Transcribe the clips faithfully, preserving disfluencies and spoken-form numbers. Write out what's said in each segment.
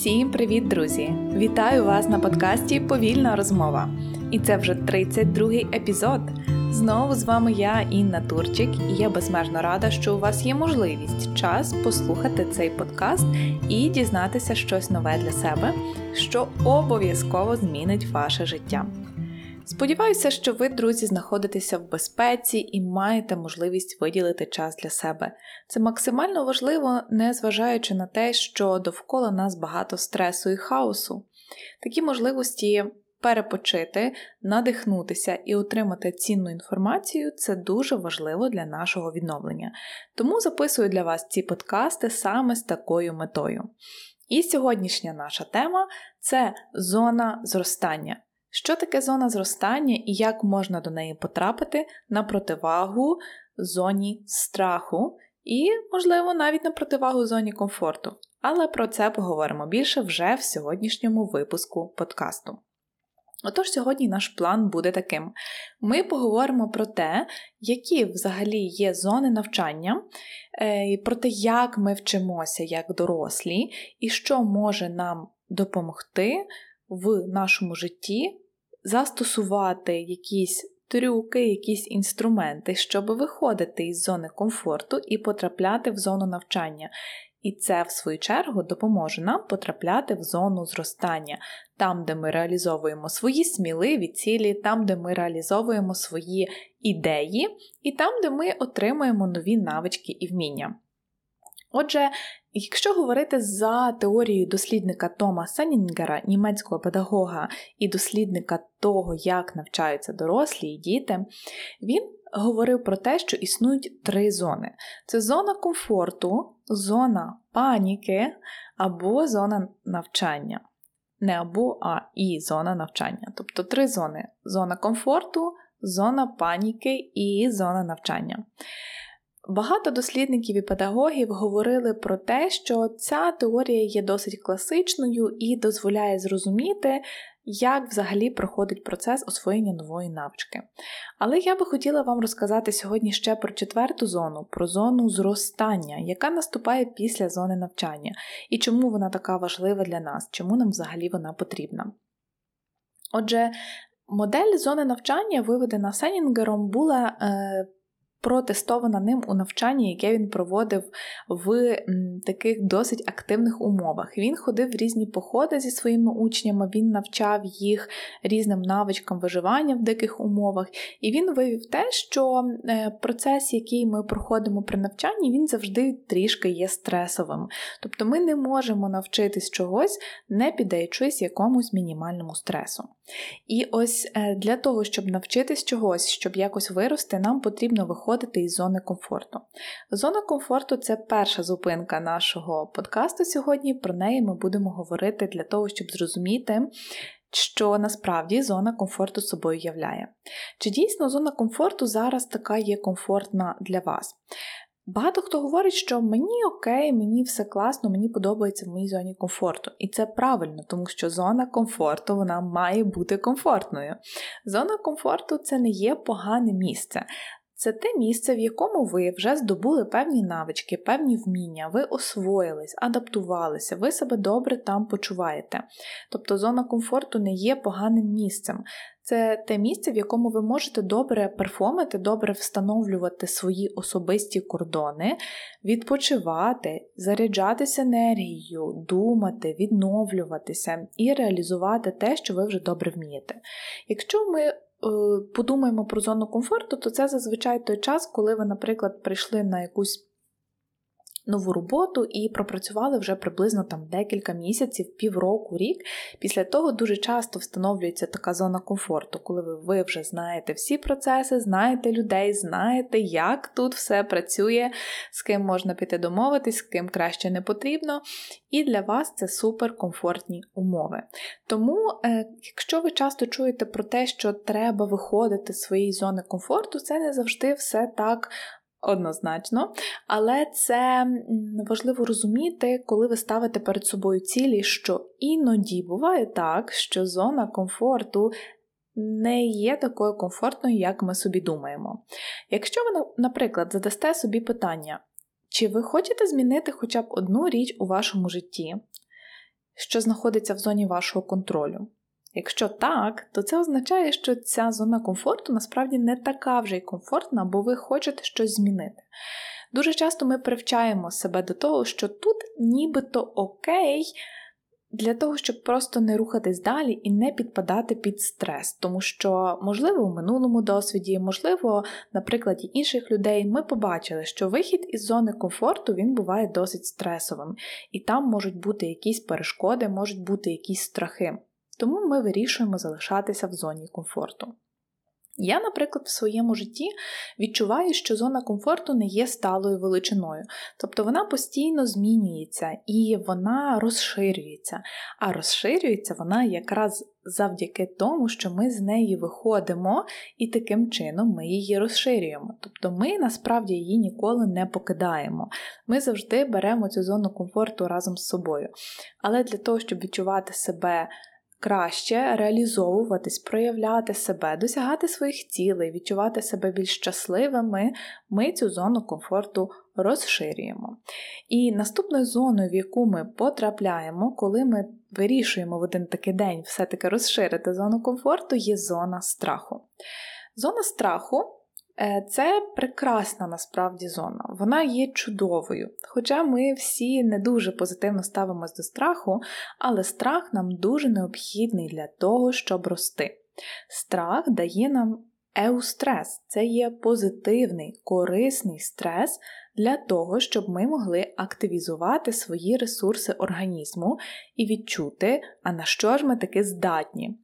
Всім привіт, друзі! Вітаю вас на подкасті «Повільна розмова». І це вже тридцять другий епізод. Знову з вами я, Інна Турчик, і я безмежно рада, що у вас є можливість, час послухати цей подкаст і дізнатися щось нове для себе, що обов'язково змінить ваше життя. Сподіваюся, що ви, друзі, знаходитеся в безпеці і маєте можливість виділити час для себе. Це максимально важливо, незважаючи на те, що довкола нас багато стресу і хаосу. Такі можливості перепочити, надихнутися і отримати цінну інформацію – це дуже важливо для нашого відновлення. Тому записую для вас ці подкасти саме з такою метою. І сьогоднішня наша тема – це зона зростання. Що таке зона зростання і як можна до неї потрапити на противагу зоні страху і, можливо, навіть на противагу зоні комфорту. Але про це поговоримо більше вже в сьогоднішньому випуску подкасту. Отож, сьогодні наш план буде таким. Ми поговоримо про те, які взагалі є зони навчання, про те, як ми вчимося як дорослі і що може нам допомогти в нашому житті застосувати якісь трюки, якісь інструменти, щоб виходити із зони комфорту і потрапляти в зону навчання. І це, в свою чергу, допоможе нам потрапляти в зону зростання, там, де ми реалізовуємо свої сміливі цілі, там, де ми реалізовуємо свої ідеї, і там, де ми отримуємо нові навички і вміння. Отже, якщо говорити за теорією дослідника Тома Сеннінгера, німецького педагога і дослідника того, як навчаються дорослі і діти, він говорив про те, що існують три зони. Це зона комфорту, зона паніки або зона навчання. Не або, а і зона навчання. Тобто три зони. Зона комфорту, зона паніки і зона навчання. Багато дослідників і педагогів говорили про те, що ця теорія є досить класичною і дозволяє зрозуміти, як взагалі проходить процес освоєння нової навички. Але я би хотіла вам розказати сьогодні ще про четверту зону, про зону зростання, яка наступає після зони навчання, і чому вона така важлива для нас, чому нам взагалі вона потрібна. Отже, модель зони навчання, виведена Сеннінгером, була е- протестована ним у навчанні, яке він проводив в таких досить активних умовах. Він ходив в різні походи зі своїми учнями, він навчав їх різним навичкам виживання в диких умовах, і він вивів те, що процес, який ми проходимо при навчанні, він завжди трішки є стресовим. Тобто ми не можемо навчитись чогось, не піддаючись якомусь мінімальному стресу. І ось для того, щоб навчитись чогось, щоб якось вирости, нам потрібно виходити виходити із зони комфорту. Зона комфорту – це перша зупинка нашого подкасту сьогодні, про неї ми будемо говорити для того, щоб зрозуміти, що насправді зона комфорту собою являє. Чи дійсно зона комфорту зараз така є комфортна для вас? Багато хто говорить, що мені окей, мені все класно, мені подобається в моїй зоні комфорту. І це правильно, тому що зона комфорту, вона має бути комфортною. Зона комфорту – це не є погане місце. Це те місце, в якому ви вже здобули певні навички, певні вміння, ви освоїлись, адаптувалися, ви себе добре там почуваєте. Тобто зона комфорту не є поганим місцем. Це те місце, в якому ви можете добре перформити, добре встановлювати свої особисті кордони, відпочивати, заряджатися енергією, думати, відновлюватися і реалізувати те, що ви вже добре вмієте. Якщо ми подумаємо про зону комфорту, то це зазвичай той час, коли ви, наприклад, прийшли на якусь нову роботу і пропрацювали вже приблизно там декілька місяців, півроку, рік. Після того дуже часто встановлюється така зона комфорту, коли ви, ви вже знаєте всі процеси, знаєте людей, знаєте, як тут все працює, з ким можна піти домовитись, з ким краще не потрібно. І для вас це суперкомфортні умови. Тому, е, якщо ви часто чуєте про те, що треба виходити з своєї зони комфорту, це не завжди все так однозначно, але це важливо розуміти, коли ви ставите перед собою цілі, що іноді буває так, що зона комфорту не є такою комфортною, як ми собі думаємо. Якщо ви, наприклад, задасте собі питання, чи ви хочете змінити хоча б одну річ у вашому житті, що знаходиться в зоні вашого контролю? Якщо так, то це означає, що ця зона комфорту насправді не така вже й комфортна, бо ви хочете щось змінити. Дуже часто ми привчаємо себе до того, що тут нібито окей, для того, щоб просто не рухатись далі і не підпадати під стрес. Тому що, можливо, в минулому досвіді, можливо, на прикладі інших людей, ми побачили, що вихід із зони комфорту, він буває досить стресовим. І там можуть бути якісь перешкоди, можуть бути якісь страхи. Тому ми вирішуємо залишатися в зоні комфорту. Я, наприклад, в своєму житті відчуваю, що зона комфорту не є сталою величиною. Тобто вона постійно змінюється і вона розширюється. А розширюється вона якраз завдяки тому, що ми з неї виходимо і таким чином ми її розширюємо. Тобто ми насправді її ніколи не покидаємо. Ми завжди беремо цю зону комфорту разом з собою. Але для того, щоб відчувати себе краще, реалізовуватись, проявляти себе, досягати своїх цілей, відчувати себе більш щасливими, ми цю зону комфорту розширюємо. І наступною зоною, в яку ми потрапляємо, коли ми вирішуємо в один такий день все-таки розширити зону комфорту, є зона страху. Зона страху це прекрасна насправді зона, вона є чудовою, хоча ми всі не дуже позитивно ставимось до страху, але страх нам дуже необхідний для того, щоб рости. Страх дає нам еустрес, це є позитивний, корисний стрес для того, щоб ми могли активізувати свої ресурси організму і відчути, а на що ж ми таки здатні.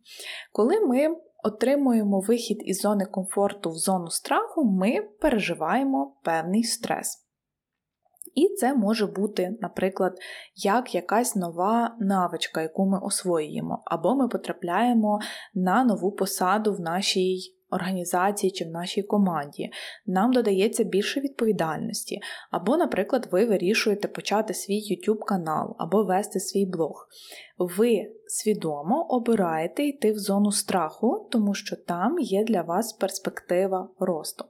Коли ми отримуємо вихід із зони комфорту в зону страху, ми переживаємо певний стрес. І це може бути, наприклад, як якась нова навичка, яку ми освоюємо, або ми потрапляємо на нову посаду в нашій організації чи в нашій команді. Нам додається більше відповідальності. Або, наприклад, ви вирішуєте почати свій YouTube-канал, або вести свій блог. Ви свідомо обираєте йти в зону страху, тому що там є для вас перспектива росту.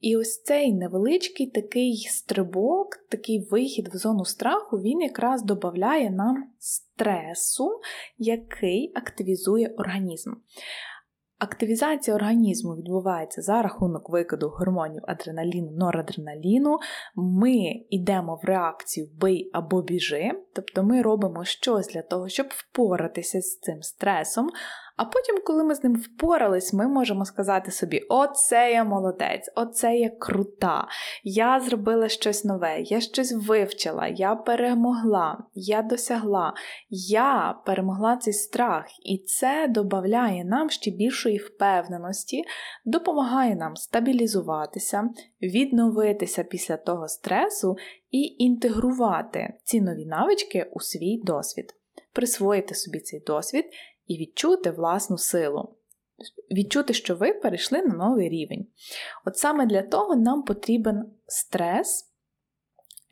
І ось цей невеличкий такий стрибок, такий вихід в зону страху, він якраз додає нам стресу, який активізує організм. Активізація організму відбувається за рахунок викиду гормонів адреналіну, норадреналіну. Ми йдемо в реакцію «бий або біжи», тобто ми робимо щось для того, щоб впоратися з цим стресом, а потім, коли ми з ним впорались, ми можемо сказати собі «Оце я молодець, оце я крута, я зробила щось нове, я щось вивчила, я перемогла, я досягла, я перемогла цей страх». І це додає нам ще більшої впевненості, допомагає нам стабілізуватися, відновитися після того стресу і інтегрувати ці нові навички у свій досвід, присвоїти собі цей досвід і відчути власну силу. Відчути, що ви перейшли на новий рівень. От саме для того нам потрібен стрес,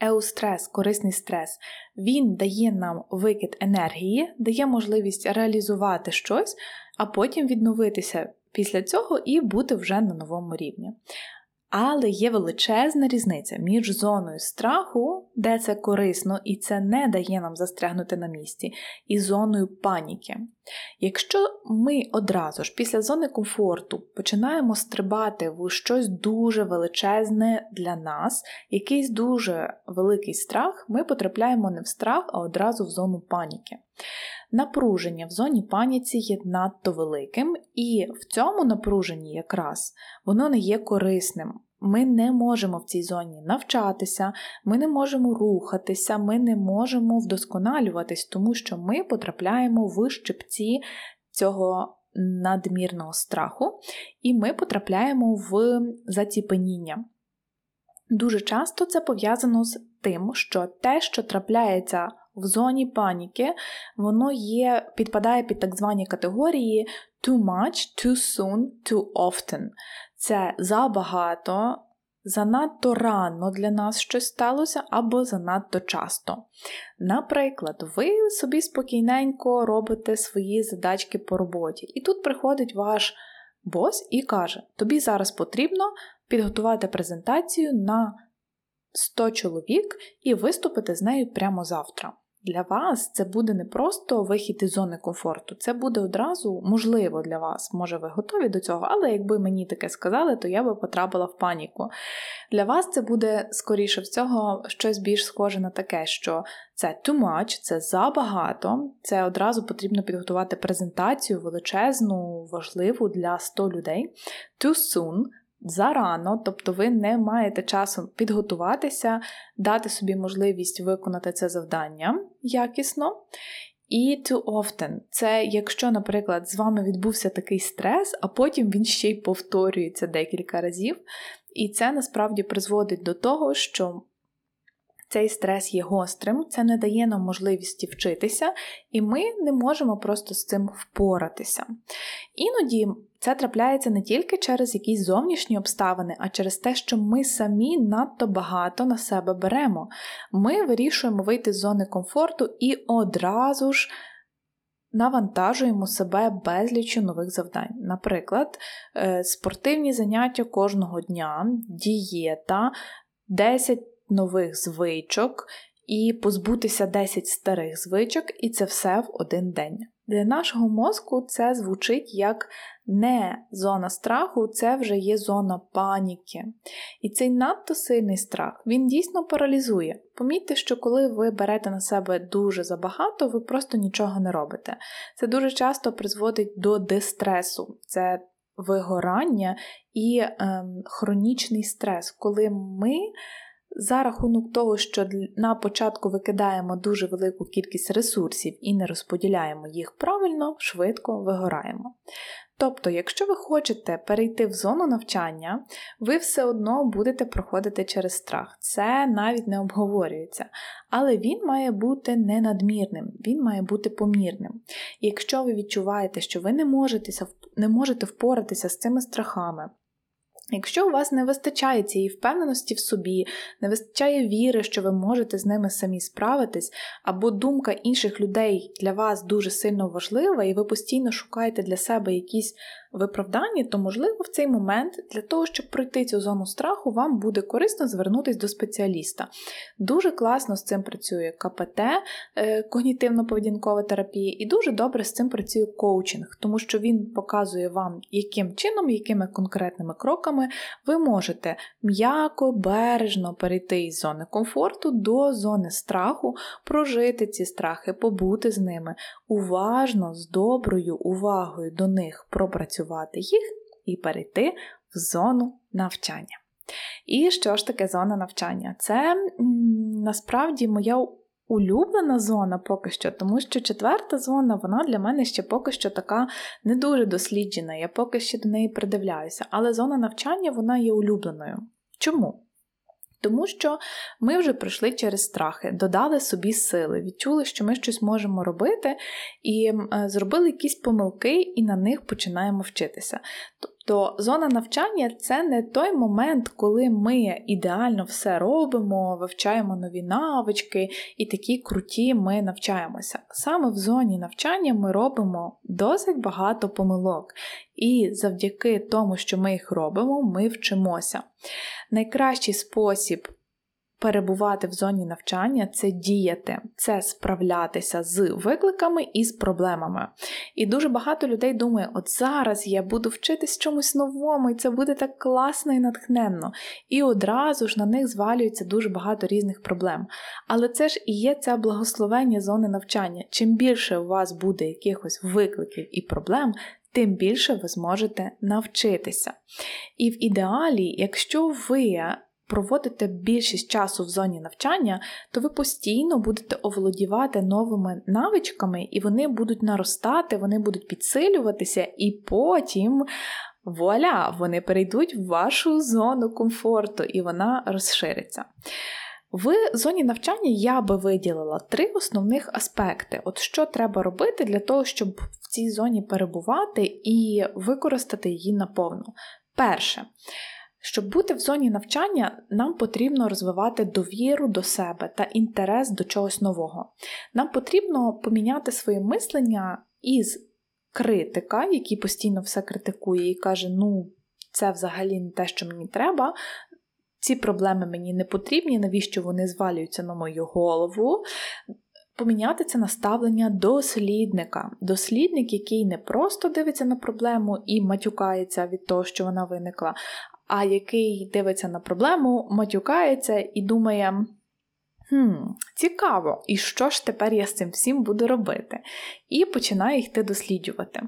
еустрес, корисний стрес. Він дає нам викид енергії, дає можливість реалізувати щось, а потім відновитися після цього і бути вже на новому рівні. Але є величезна різниця між зоною страху, де це корисно і це не дає нам застрягнути на місці, і зоною паніки. Якщо ми одразу ж після зони комфорту починаємо стрибати в щось дуже величезне для нас, якийсь дуже великий страх, ми потрапляємо не в страх, а одразу в зону паніки. Напруження в зоні паніці є надто великим, і в цьому напруженні якраз воно не є корисним. Ми не можемо в цій зоні навчатися, ми не можемо рухатися, ми не можемо вдосконалюватись, тому що ми потрапляємо в щепці цього надмірного страху, і ми потрапляємо в заціпеніння. Дуже часто це пов'язано з тим, що те, що трапляється в зоні паніки, воно є, підпадає під так звані категорії «too much», «too soon», «too often». Це забагато, занадто рано для нас щось сталося або занадто часто. Наприклад, ви собі спокійненько робите свої задачки по роботі, і тут приходить ваш бос і каже: «Тобі зараз потрібно підготувати презентацію на сто чоловік і виступити з нею прямо завтра». Для вас це буде не просто вихід із зони комфорту, це буде одразу можливо для вас. Може, ви готові до цього, але якби мені таке сказали, то я би потрапила в паніку. Для вас це буде, скоріше всього, щось більш схоже на таке, що це too much, це забагато, це одразу потрібно підготувати презентацію величезну, важливу для ста людей. Too soon – зарано, тобто ви не маєте часу підготуватися, дати собі можливість виконати це завдання якісно. І too often – це якщо, наприклад, з вами відбувся такий стрес, а потім він ще й повторюється декілька разів. І це насправді призводить до того, що цей стрес є гострим, це не дає нам можливості вчитися, і ми не можемо просто з цим впоратися. Іноді це трапляється не тільки через якісь зовнішні обставини, а через те, що ми самі надто багато на себе беремо. Ми вирішуємо вийти з зони комфорту і одразу ж навантажуємо себе безлічю нових завдань. Наприклад, спортивні заняття кожного дня, дієта, десять нових звичок і позбутися десять старих звичок, і це все в один день. Для нашого мозку це звучить як не зона страху, це вже є зона паніки. І цей надто сильний страх, він дійсно паралізує. Помітьте, що коли ви берете на себе дуже забагато, ви просто нічого не робите. Це дуже часто призводить до дистресу. Це вигорання і ем, хронічний стрес, коли ми за рахунок того, що на початку викидаємо дуже велику кількість ресурсів і не розподіляємо їх правильно, швидко вигораємо. Тобто, якщо ви хочете перейти в зону навчання, ви все одно будете проходити через страх. Це навіть не обговорюється. Але він має бути не надмірним, він має бути помірним. І якщо ви відчуваєте, що ви не можете, не можете впоратися з цими страхами, якщо у вас не вистачає цієї впевненості в собі, не вистачає віри, що ви можете з ними самі справитись, або думка інших людей для вас дуже сильно важлива, і ви постійно шукаєте для себе якісь виправдання, то, можливо, в цей момент для того, щоб пройти цю зону страху, вам буде корисно звернутися до спеціаліста. Дуже класно з цим працює ка пе те, когнітивно-поведінкова терапія, і дуже добре з цим працює коучинг, тому що він показує вам, яким чином, якими конкретними кроками ви можете м'яко, бережно перейти із зони комфорту до зони страху, прожити ці страхи, побути з ними, уважно, з доброю увагою до них пропрацювати їх і перейти в зону навчання. І що ж таке зона навчання? Це м, насправді моя улюблена зона поки що, тому що четверта зона, вона для мене ще поки що така не дуже досліджена, я поки ще до неї придивляюся, але зона навчання, вона є улюбленою. Чому? Тому що ми вже пройшли через страхи, додали собі сили, відчули, що ми щось можемо робити, і зробили якісь помилки, і на них починаємо вчитися. То зона навчання – це не той момент, коли ми ідеально все робимо, вивчаємо нові навички і такі круті ми навчаємося. Саме в зоні навчання ми робимо досить багато помилок. І завдяки тому, що ми їх робимо, ми вчимося. Найкращий спосіб перебувати в зоні навчання – це діяти, це справлятися з викликами і з проблемами. І дуже багато людей думає, от зараз я буду вчитись чомусь новому, і це буде так класно і натхненно. І одразу ж на них звалюється дуже багато різних проблем. Але це ж і є це благословення зони навчання. Чим більше у вас буде якихось викликів і проблем – тим більше ви зможете навчитися. І в ідеалі, якщо ви проводите більшість часу в зоні навчання, то ви постійно будете оволодівати новими навичками, і вони будуть наростати, вони будуть підсилюватися, і потім, вуаля, вони перейдуть в вашу зону комфорту, і вона розшириться. В зоні навчання я би виділила три основних аспекти. От що треба робити для того, щоб в цій зоні перебувати і використати її наповну. Перше. Щоб бути в зоні навчання, нам потрібно розвивати довіру до себе та інтерес до чогось нового. Нам потрібно поміняти своє мислення із критика, який постійно все критикує і каже, ну, це взагалі не те, що мені треба, ці проблеми мені не потрібні, навіщо вони звалюються на мою голову, поміняти це на ставлення дослідника. Дослідник, який не просто дивиться на проблему і матюкається від того, що вона виникла, а який дивиться на проблему, матюкається і думає: «Хм, цікаво, і що ж тепер я з цим всім буду робити?» І починає йти досліджувати.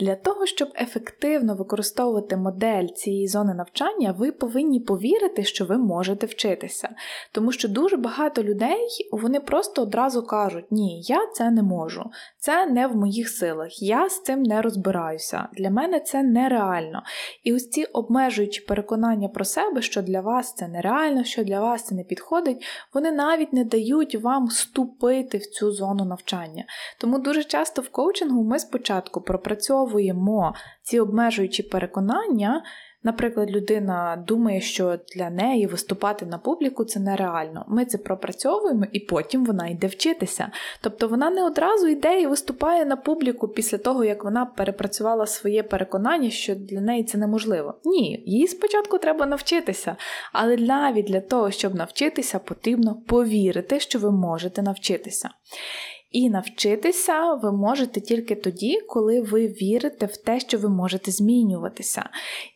Для того, щоб ефективно використовувати модель цієї зони навчання, ви повинні повірити, що ви можете вчитися. Тому що дуже багато людей, вони просто одразу кажуть: «Ні, я це не можу, це не в моїх силах, я з цим не розбираюся, для мене це нереально». І ось ці обмежуючі переконання про себе, що для вас це нереально, що для вас це не підходить, вони навіть не дають вам вступити в цю зону навчання. Тому дуже часто в коучингу ми спочатку пропрацьовуємо ці обмежуючі переконання. Наприклад, людина думає, що для неї виступати на публіку – це нереально. Ми це пропрацьовуємо, і потім вона йде вчитися. Тобто вона не одразу йде і виступає на публіку після того, як вона перепрацювала своє переконання, що для неї це неможливо. Ні, їй спочатку треба навчитися. Але навіть для того, щоб навчитися, потрібно повірити, що ви можете навчитися. І навчитися ви можете тільки тоді, коли ви вірите в те, що ви можете змінюватися.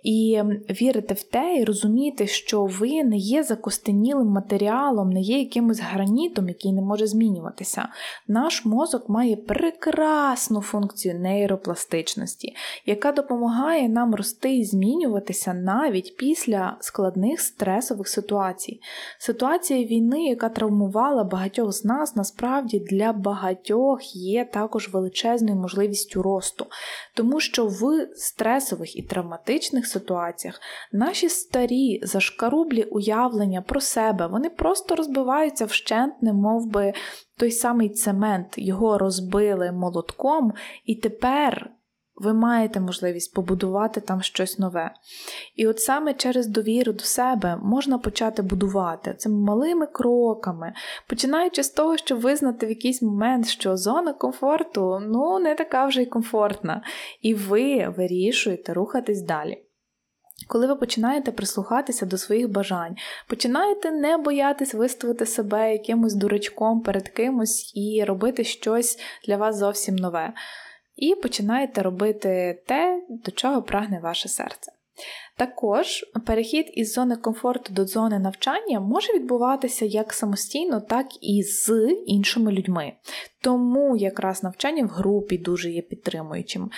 І вірите в те, і розумієте, що ви не є закостенілим матеріалом, не є якимось гранітом, який не може змінюватися. Наш мозок має прекрасну функцію нейропластичності, яка допомагає нам рости і змінюватися навіть після складних стресових ситуацій. Ситуація війни, яка травмувала багатьох з нас, насправді для багатьох є також величезною можливістю росту, тому що в стресових і травматичних ситуаціях наші старі зашкарублі уявлення про себе, вони просто розбиваються вщент, немовби той самий цемент, його розбили молотком, і тепер ви маєте можливість побудувати там щось нове. І от саме через довіру до себе можна почати будувати цими малими кроками, починаючи з того, що визнати в якийсь момент, що зона комфорту, ну, не така вже й комфортна. І ви вирішуєте рухатись далі. Коли ви починаєте прислухатися до своїх бажань, починаєте не боятись виставити себе якимось дурачком перед кимось і робити щось для вас зовсім нове. І починаєте робити те, до чого прагне ваше серце. Також перехід із зони комфорту до зони навчання може відбуватися як самостійно, так і з іншими людьми. Тому якраз навчання в групі дуже є підтримуючим.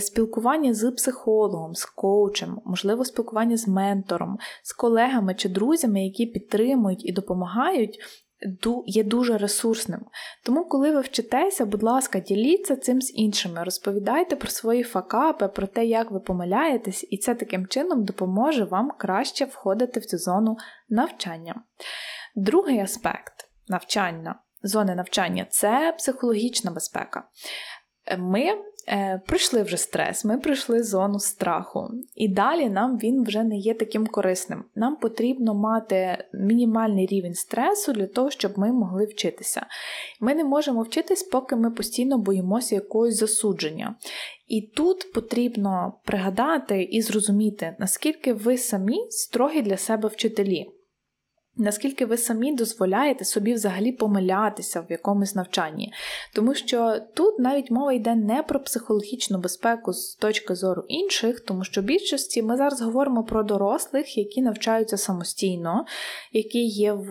Спілкування з психологом, з коучем, можливо, спілкування з ментором, з колегами чи друзями, які підтримують і допомагають, є дуже ресурсним. Тому, коли ви вчитеся, будь ласка, діліться цим з іншими, розповідайте про свої факапи, про те, як ви помиляєтесь, і це таким чином допоможе вам краще входити в цю зону навчання. Другий аспект навчання, зони навчання – це психологічна безпека. Ми е, пройшли вже стрес, ми пройшли зону страху, і далі нам він вже не є таким корисним. Нам потрібно мати мінімальний рівень стресу для того, щоб ми могли вчитися. Ми не можемо вчитись, поки ми постійно боїмося якогось засудження. І тут потрібно пригадати і зрозуміти, наскільки ви самі строгі для себе вчителі. Наскільки ви самі дозволяєте собі взагалі помилятися в якомусь навчанні. Тому що тут навіть мова йде не про психологічну безпеку з точки зору інших, тому що в більшості ми зараз говоримо про дорослих, які навчаються самостійно, які є в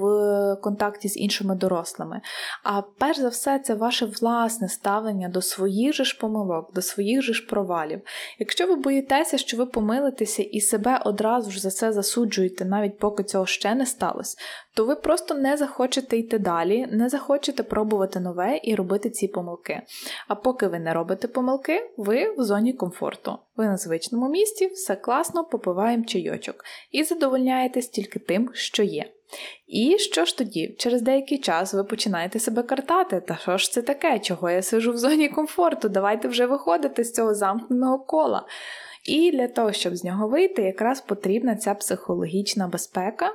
контакті з іншими дорослими. А перш за все це ваше власне ставлення до своїх же ж помилок, до своїх же ж провалів. Якщо ви боїтеся, що ви помилитеся і себе одразу ж за це засуджуєте, навіть поки цього ще не сталося, то ви просто не захочете йти далі, не захочете пробувати нове і робити ці помилки. А поки ви не робите помилки, ви в зоні комфорту. Ви на звичному місці, все класно, попиваємо чайочок. І задовольняєтесь тільки тим, що є. І що ж тоді? Через деякий час ви починаєте себе картати. Та що ж це таке? Чого я сижу в зоні комфорту? Давайте вже виходити з цього замкненого кола. І для того, щоб з нього вийти, якраз потрібна ця психологічна безпека.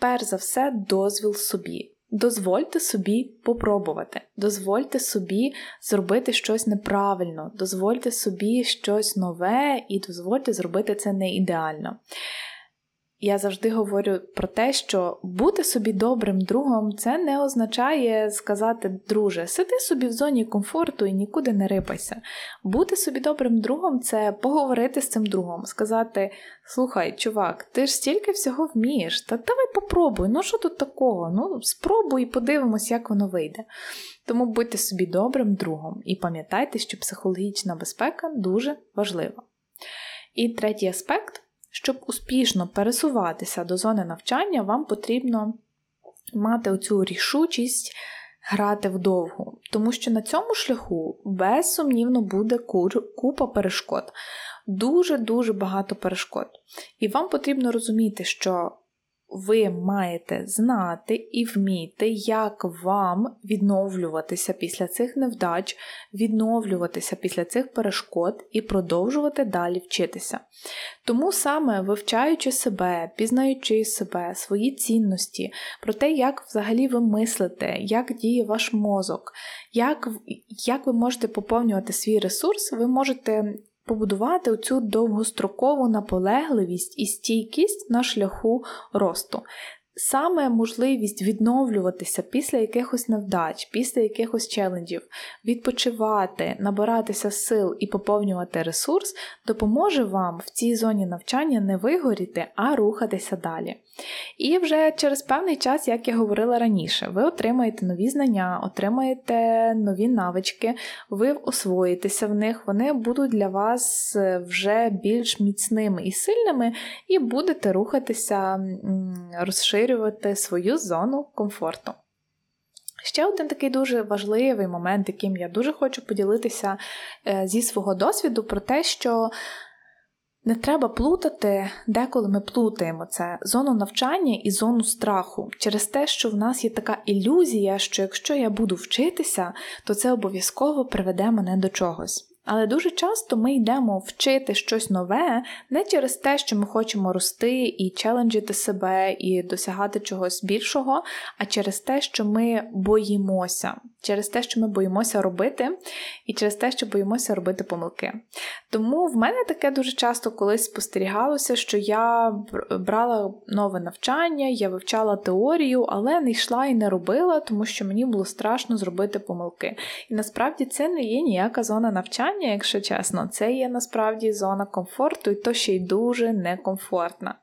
Перш за все, дозвіл собі. Дозвольте собі попробувати. Дозвольте собі зробити щось неправильно. Дозвольте собі щось нове і дозвольте зробити це не ідеально. Я завжди говорю про те, що бути собі добрим другом – це не означає сказати: друже, сиди собі в зоні комфорту і нікуди не рипайся. Бути собі добрим другом – це поговорити з цим другом, сказати: слухай, чувак, ти ж стільки всього вмієш, та давай попробуй, ну що тут такого, ну спробуй і подивимось, як воно вийде. Тому будьте собі добрим другом і пам'ятайте, що психологічна безпека дуже важлива. І третій аспект. Щоб успішно пересуватися до зони навчання, вам потрібно мати оцю рішучість грати вдовгу. Тому що на цьому шляху безсумнівно буде купа перешкод. Дуже-дуже багато перешкод. І вам потрібно розуміти, що ви маєте знати і вміти, як вам відновлюватися після цих невдач, відновлюватися після цих перешкод і продовжувати далі вчитися. Тому саме вивчаючи себе, пізнаючи себе, свої цінності, про те, як взагалі ви мислите, як діє ваш мозок, як, як ви можете поповнювати свій ресурс, ви можете побудувати оцю довгострокову наполегливість і стійкість на шляху росту. Саме можливість відновлюватися після якихось невдач, після якихось челенджів, відпочивати, набиратися сил і поповнювати ресурс допоможе вам в цій зоні навчання не вигоріти, а рухатися далі. І вже через певний час, як я говорила раніше, ви отримаєте нові знання, отримаєте нові навички, ви освоїтеся в них, вони будуть для вас вже більш міцними і сильними, і будете рухатися, розширювати свою зону комфорту. Ще один такий дуже важливий момент, яким я дуже хочу поділитися зі свого досвіду, про те, що не треба плутати, деколи ми плутаємо це, зону навчання і зону страху. Через те, що в нас є така ілюзія, що якщо я буду вчитися, то це обов'язково приведе мене до чогось. Але дуже часто ми йдемо вчити щось нове не через те, що ми хочемо рости і челенджити себе, і досягати чогось більшого, а через те, що ми боїмося. Через те, що ми боїмося робити, і через те, що боїмося робити помилки. Тому в мене таке дуже часто колись спостерігалося, що я брала нове навчання, я вивчала теорію, але не йшла і не робила, тому що мені було страшно зробити помилки. І насправді це не є ніяка зона навчання, якщо чесно, це є насправді зона комфорту, і то ще й дуже некомфортна.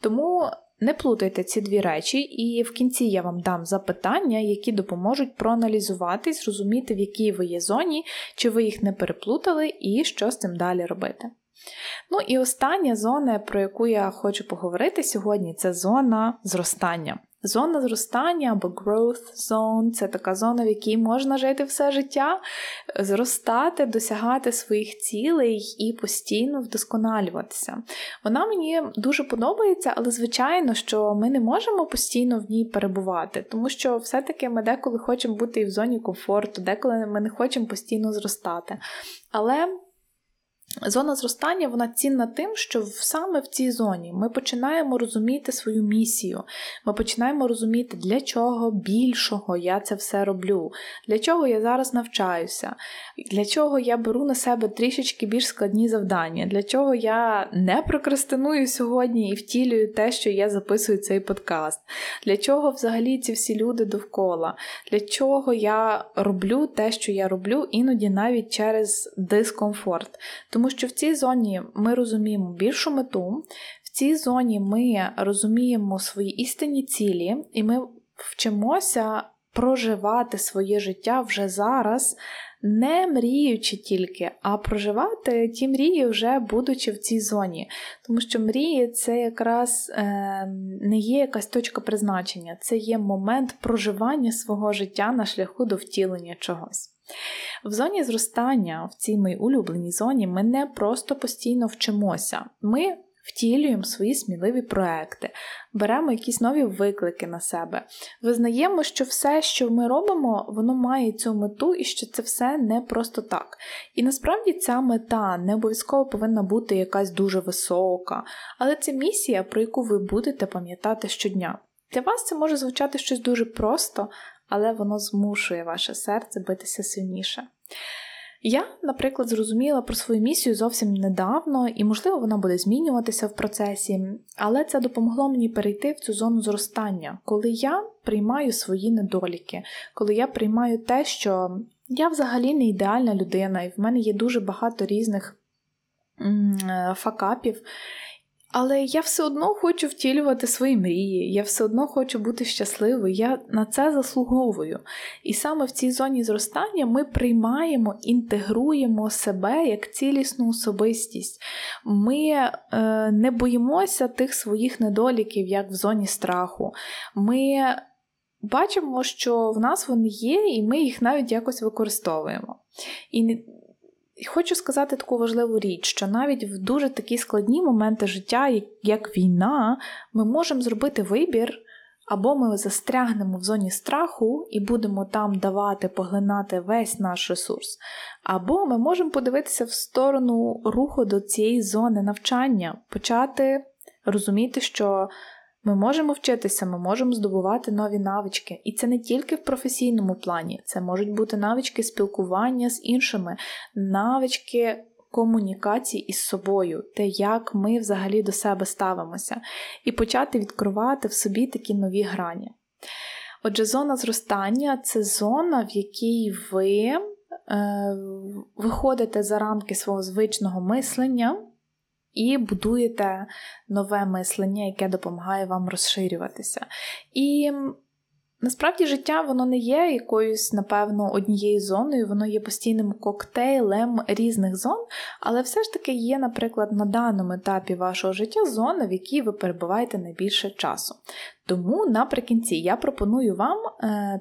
Тому не плутайте ці дві речі, і в кінці я вам дам запитання, які допоможуть проаналізувати, зрозуміти, в якій ви є зоні, чи ви їх не переплутали, і що з цим далі робити. Ну і остання зона, про яку я хочу поговорити сьогодні, це зона зростання. Зона зростання або growth zone – це така зона, в якій можна жити все життя, зростати, досягати своїх цілей і постійно вдосконалюватися. Вона мені дуже подобається, але звичайно, що ми не можемо постійно в ній перебувати, тому що все-таки ми деколи хочемо бути і в зоні комфорту, деколи ми не хочемо постійно зростати. Але зона зростання, вона цінна тим, що саме в цій зоні ми починаємо розуміти свою місію, ми починаємо розуміти, для чого більшого я це все роблю, для чого я зараз навчаюся, для чого я беру на себе трішечки більш складні завдання, для чого я не прокрастиную сьогодні і втілюю те, що я записую цей подкаст, для чого взагалі ці всі люди довкола, для чого я роблю те, що я роблю, іноді навіть через дискомфорт. Тому що в цій зоні ми розуміємо більшу мету, в цій зоні ми розуміємо свої істинні цілі, і ми вчимося проживати своє життя вже зараз, не мріючи тільки, а проживати ті мрії вже будучи в цій зоні. Тому що мрії – це якраз е, не є якась точка призначення, це є момент проживання свого життя на шляху до втілення чогось. В зоні зростання, в цій моїй улюбленій зоні, ми не просто постійно вчимося. Ми втілюємо свої сміливі проекти, беремо якісь нові виклики на себе, визнаємо, що все, що ми робимо, воно має цю мету і що це все не просто так. І насправді ця мета не обов'язково повинна бути якась дуже висока, але це місія, про яку ви будете пам'ятати щодня. Для вас це може звучати щось дуже просто, але воно змушує ваше серце битися сильніше. Я, наприклад, зрозуміла про свою місію зовсім недавно, і, можливо, вона буде змінюватися в процесі, але це допомогло мені перейти в цю зону зростання, коли я приймаю свої недоліки, коли я приймаю те, що я взагалі не ідеальна людина, і в мене є дуже багато різних факапів, але я все одно хочу втілювати свої мрії, я все одно хочу бути щасливою, я на це заслуговую. І саме в цій зоні зростання ми приймаємо, інтегруємо себе як цілісну особистість. Ми е, не боїмося тих своїх недоліків, як в зоні страху. Ми бачимо, що в нас вони є, і ми їх навіть якось використовуємо. І хочу сказати таку важливу річ, що навіть в дуже такі складні моменти життя, як війна, ми можемо зробити вибір, або ми застрягнемо в зоні страху і будемо там давати, поглинати весь наш ресурс, або ми можемо подивитися в сторону руху до цієї зони навчання, почати розуміти, що ми можемо вчитися, ми можемо здобувати нові навички. І це не тільки в професійному плані. Це можуть бути навички спілкування з іншими, навички комунікації із собою, те, як ми взагалі до себе ставимося. І почати відкривати в собі такі нові грані. Отже, зона зростання – це зона, в якій ви е, виходите за рамки свого звичного мислення і будуєте нове мислення, яке допомагає вам розширюватися. І насправді життя, воно не є якоюсь, напевно, однією зоною, воно є постійним коктейлем різних зон, але все ж таки є, наприклад, на даному етапі вашого життя зона, в якій ви перебуваєте найбільше часу. Тому наприкінці я пропоную вам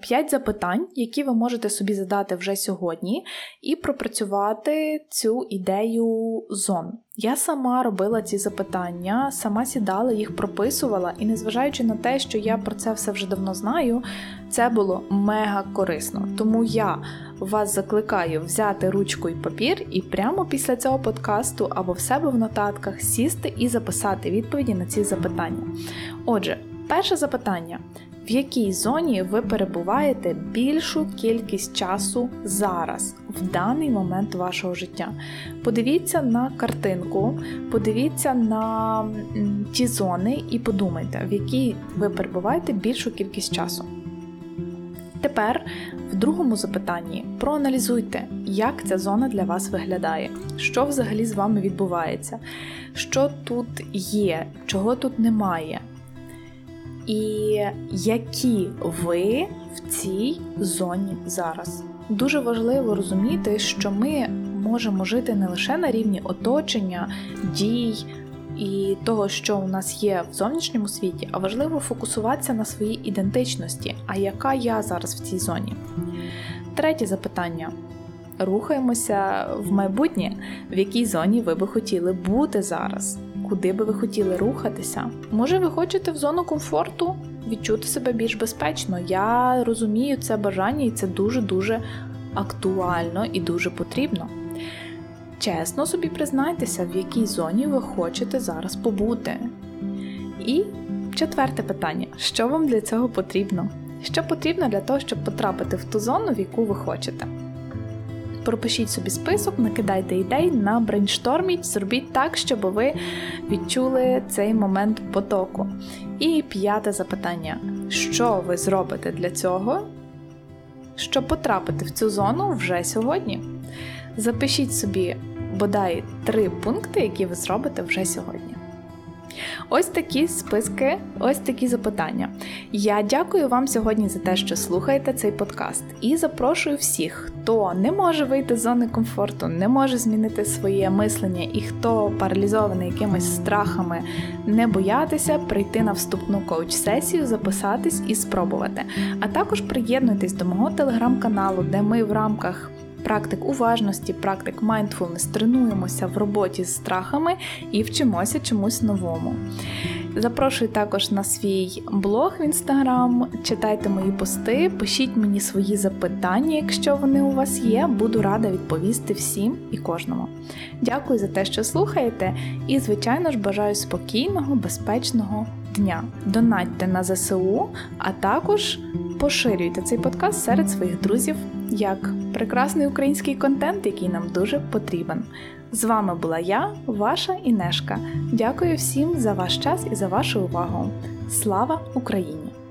п'ять запитань, які ви можете собі задати вже сьогодні, і пропрацювати цю ідею зон. Я сама робила ці запитання, сама сідала, їх прописувала, і незважаючи на те, що я про це все вже давно знаю, це було мега корисно. Тому я вас закликаю взяти ручку і папір і прямо після цього подкасту або в себе в нотатках сісти і записати відповіді на ці запитання. Отже, перше запитання. В якій зоні ви перебуваєте більшу кількість часу зараз, в даний момент вашого життя? Подивіться на картинку, подивіться на ті зони і подумайте, в якій ви перебуваєте більшу кількість часу. Тепер, в другому запитанні, проаналізуйте, як ця зона для вас виглядає, що взагалі з вами відбувається, що тут є, чого тут немає. І які ви в цій зоні зараз. Дуже важливо розуміти, що ми можемо жити не лише на рівні оточення, дій і того, що у нас є в зовнішньому світі, а важливо фокусуватися на своїй ідентичності. А яка я зараз в цій зоні? Третє запитання. Рухаємося в майбутнє. В якій зоні ви би хотіли бути зараз? Куди би ви хотіли рухатися? Може, ви хочете в зону комфорту відчути себе більш безпечно? Я розумію це бажання, і це дуже-дуже актуально і дуже потрібно. Чесно собі признайтеся, в якій зоні ви хочете зараз побути. І четверте питання. Що вам для цього потрібно? Що потрібно для того, щоб потрапити в ту зону, в яку ви хочете? Пропишіть собі список, накидайте ідей, набрейншторміть, зробіть так, щоб ви відчули цей момент потоку. І п'яте запитання. Що ви зробите для цього, щоб потрапити в цю зону вже сьогодні? Запишіть собі, бодай, три пункти, які ви зробите вже сьогодні. Ось такі списки, ось такі запитання. Я дякую вам сьогодні за те, що слухаєте цей подкаст. І запрошую всіх, хто не може вийти з зони комфорту, не може змінити своє мислення і хто паралізований якимись страхами, не боятися прийти на вступну коуч-сесію, записатись і спробувати. А також приєднуйтесь до мого телеграм-каналу, де ми в рамках практик уважності, практик майндфулнес тренуємося в роботі з страхами і вчимося чомусь новому. Запрошую також на свій блог в Instagram, читайте мої пости, пишіть мені свої запитання, якщо вони у вас є, буду рада відповісти всім і кожному. Дякую за те, що слухаєте, і, звичайно ж, бажаю спокійного, безпечного дня. Донатьте на ЗСУ, а також поширюйте цей подкаст серед своїх друзів як прекрасний український контент, який нам дуже потрібен. З вами була я, ваша Інешка. Дякую всім за ваш час і за вашу увагу. Слава Україні!